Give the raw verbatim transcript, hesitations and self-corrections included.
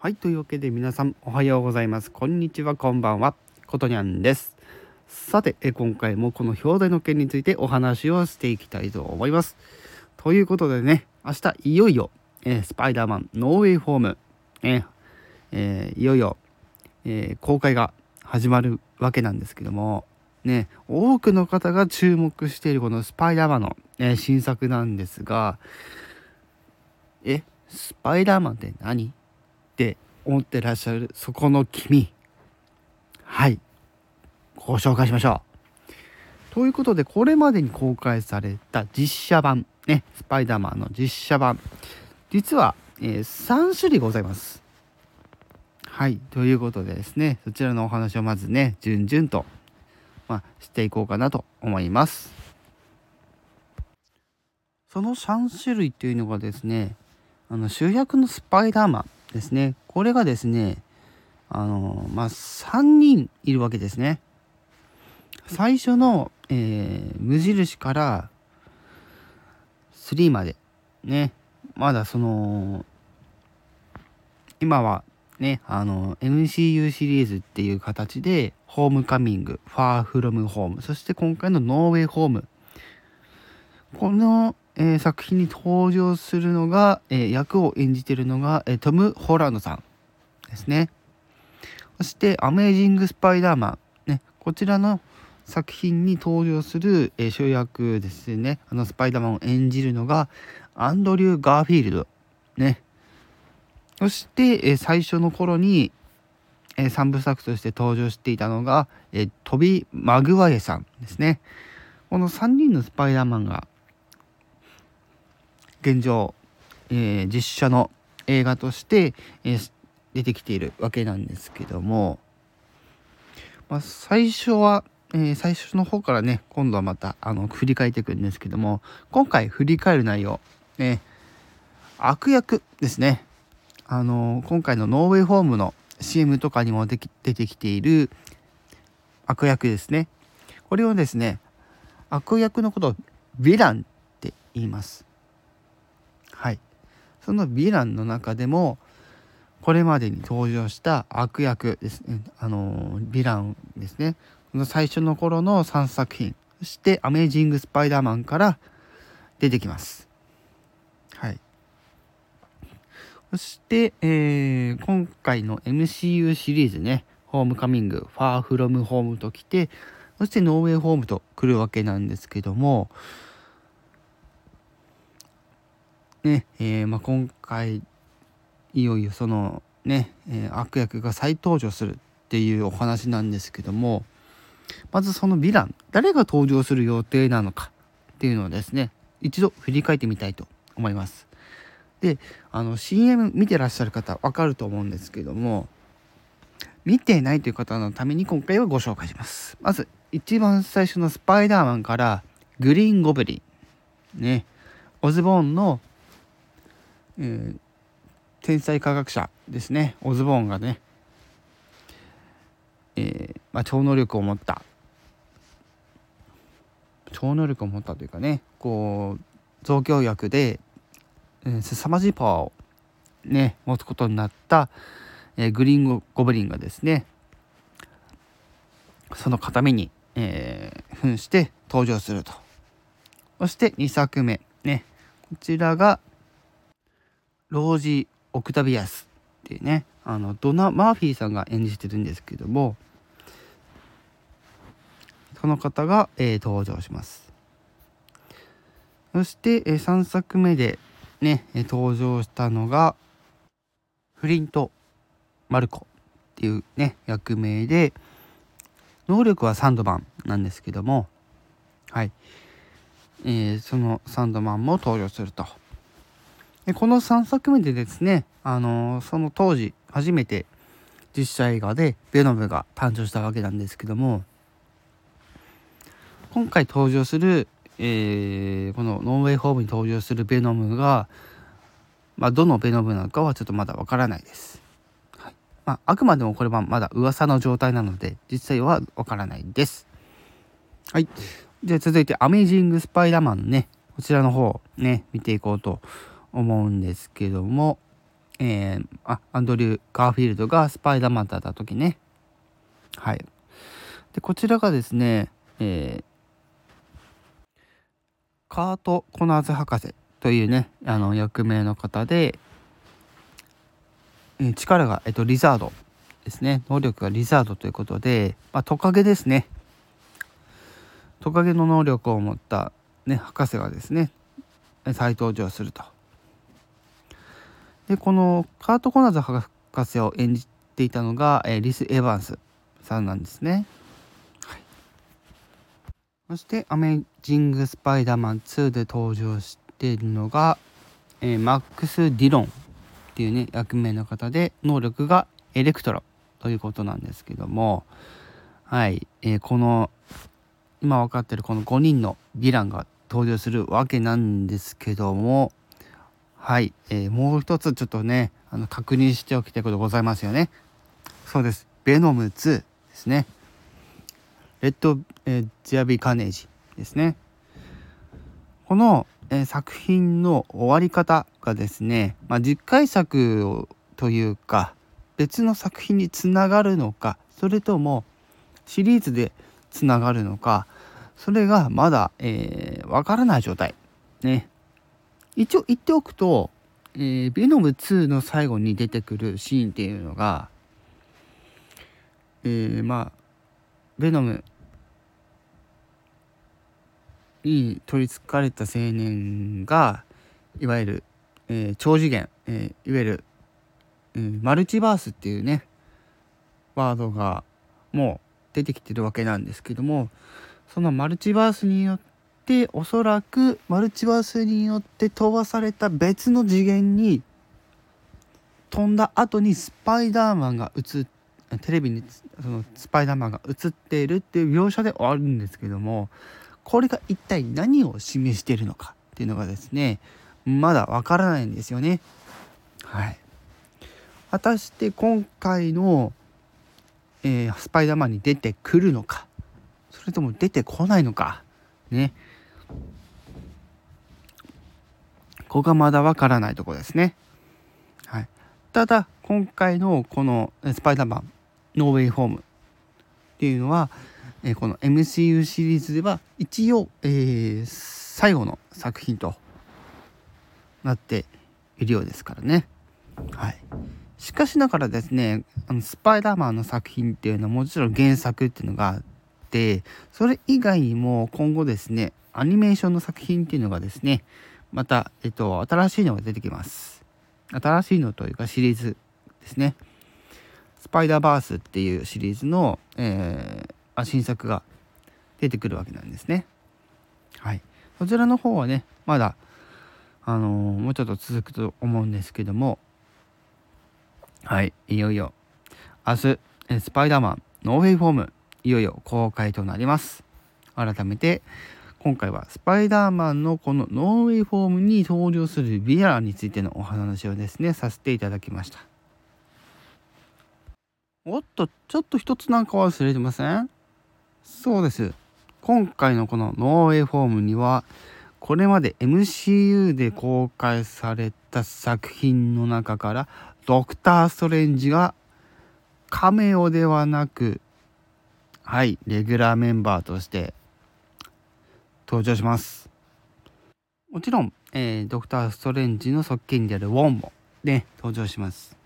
はい、というわけで皆さんおはようございます。こんにちは、こんばんは。ことにゃんです。さて、今回もこの表題の件についてお話をしていきたいと思います。ということでね、明日いよいよ、えー、スパイダーマンノーウェイホーム、えーえー、いよいよ、えー、公開が始まるわけなんですけども、ね、多くの方が注目しているこのスパイダーマンの、えー、新作なんですが、え、スパイダーマンって何？って思ってらっしゃるそこの君、はい、ご紹介しましょう。ということで、これまでに公開された実写版ね、スパイダーマンの実写版、実は、えー、さんしゅるいございます。はい、ということでですね、そちらのお話をまずね、順々と、まあ、していこうかなと思います。そのさんしゅるいというのがですね、あの主役のスパイダーマンですね、これがですね、あのまあさんにんいるわけですね。最初の、えー、無印からさんまでね、まだその今はね、あの エムシーユー シリーズっていう形で、ホームカミング、ファーフロムホーム、そして今回のノーウェイホーム、このえー、作品に登場するのが、えー、役を演じているのが、えー、トム・ホランドさんですね。そしてアメージング・スパイダーマン、ね、こちらの作品に登場する、えー、主役ですね、あのスパイダーマンを演じるのがアンドリュー・ガーフィールド、ね、そして、えー、最初の頃に、えー、三部作として登場していたのが、えー、トビー・マグワイアさんですね。このさんにんのスパイダーマンが現状、えー、実写の映画として、えー、出てきているわけなんですけども、まあ、最初は、えー、最初の方からね、今度はまたあの振り返っていくんですけども、今回振り返る内容、えー、悪役ですね。あのー、今回のノーウェイホームの シーエム とかにもでき出てきている悪役ですね。これをですね、悪役のことをヴィランって言います。はい、そのヴィランの中でもこれまでに登場した悪役ですね、あのヴィランですね、この最初の頃のさんさくひん、そしてアメージング・スパイダーマンから出てきます。はい、そして、えー、今回の エムシーユー シリーズね、ホームカミング、ファーフロムホームと来て、そしてノーウェイホームと来るわけなんですけどもね、えーまあ、今回いよいよそのね、えー、悪役が再登場するっていうお話なんですけども、まずそのヴィラン、誰が登場する予定なのかっていうのをですね、一度振り返ってみたいと思います。で、あの シーエム 見てらっしゃる方分かると思うんですけども、見てないという方のために今回はご紹介します。まず一番最初のスパイダーマンからグリーンゴブリンね、オズボーンのえー、天才科学者ですね、オズボーンがね、えーまあ、超能力を持った超能力を持ったというかね、こう増強薬で、えー、凄まじいパワーをね持つことになった、えー、グリーン ゴ, ゴブリンがですね、その片目に、えー、扮して登場すると。そしてにさくめね、こちらがロージー・オクタビアスっていうね、あのドナ・マーフィーさんが演じてるんですけども、その方が、えー、登場します。そして、えー、さんさくめでね、えー、登場したのがフリント・マルコっていうね役名で、能力はサンドマンなんですけども、はい、えー、そのサンドマンも登場すると。で、このさんさくめでですね、あのー、その当時初めて実写映画でベノムが誕生したわけなんですけども、今回登場する、えー、このノーウェイホームに登場するベノムが、まあ、どのベノムなのかはちょっとまだわからないです、はい、まあ、あくまでもこれはまだ噂の状態なので実際はわからないです。はい、じゃあ続いてアメージング・スパイダーマンね、こちらの方ね見ていこうと思うんですけども、えー、あアンドリュー・ガーフィールドがスパイダーマンだった時ね。はい。でこちらがですね、えー、カート・コナーズ博士というね、あの役名の方で、えー、力が、えっと、リザードですね。能力がリザードということで、まあ、トカゲですね。トカゲの能力を持った、ね、博士がですね再登場すると。でこのカート・コナーズ博士を演じていたのが、えー、リス・エヴァンスさんなんですね、はい、そしてアメージング・スパイダーマンツーで登場しているのが、えー、マックス・ディロンっていうね役名の方で、能力がエレクトロということなんですけども、はい、えー、この今分かってるこのごにんのヴィランが登場するわけなんですけども、はい、えー、もう一つちょっとねあの確認しておきたいことございますよね。そうです、ベノムツーですね。レッド、えー、ゼアビーカーネージですね。この、えー、作品の終わり方がですね、まあ、次回作をというか別の作品につながるのか、それともシリーズでつながるのか、それがまだ、えー、わからない状態ね。一応言っておくと、えー、ベノムツーの最後に出てくるシーンっていうのが、えー、まあベノムに取りつかれた青年がいわゆる、えー、超次元、えー、いわゆる、えー、マルチバースっていうねワードがもう出てきてるわけなんですけども、そのマルチバースによってでおそらくマルチバースによって飛ばされた別の次元に飛んだ後にスパイダーマンが映テレビにそのスパイダーマンが映っているっていう描写で終わるんですけども、これが一体何を示しているのかっていうのがですねまだわからないんですよね。はい。果たして今回の、えー、スパイダーマンに出てくるのか、それとも出てこないのかね。ここがまだわからないところですね、はい、ただ今回のこのスパイダーマンノーウェイホームっていうのはこの エムシーユー シリーズでは一応、えー、最後の作品となっているようですからね、はい、しかしながらですねあのスパイダーマンの作品っていうのはもちろん原作っていうのがあって、それ以外にも今後ですねアニメーションの作品っていうのがですねまた、えっと、新しいのが出てきます。新しいのというかシリーズですね、スパイダーバースっていうシリーズの、えー、新作が出てくるわけなんですね。はい、そちらの方はねまだ、あのー、もうちょっと続くと思うんですけども、はい、いよいよ明日スパイダーマンノーウェイホームいよいよ公開となります。改めて今回はスパイダーマンのこのノーウェイフォームに登場するヴィランについてのお話をですねさせていただきました。おっとちょっと一つなんか忘れてません？そうです、今回のこのノーウェイフォームにはこれまで エムシーユー で公開された作品の中からドクター・ストレンジがカメオではなく、はい、レギュラーメンバーとして登場します。もちろん、えー、ドクター・ストレンジの側近であるウォンもね登場します。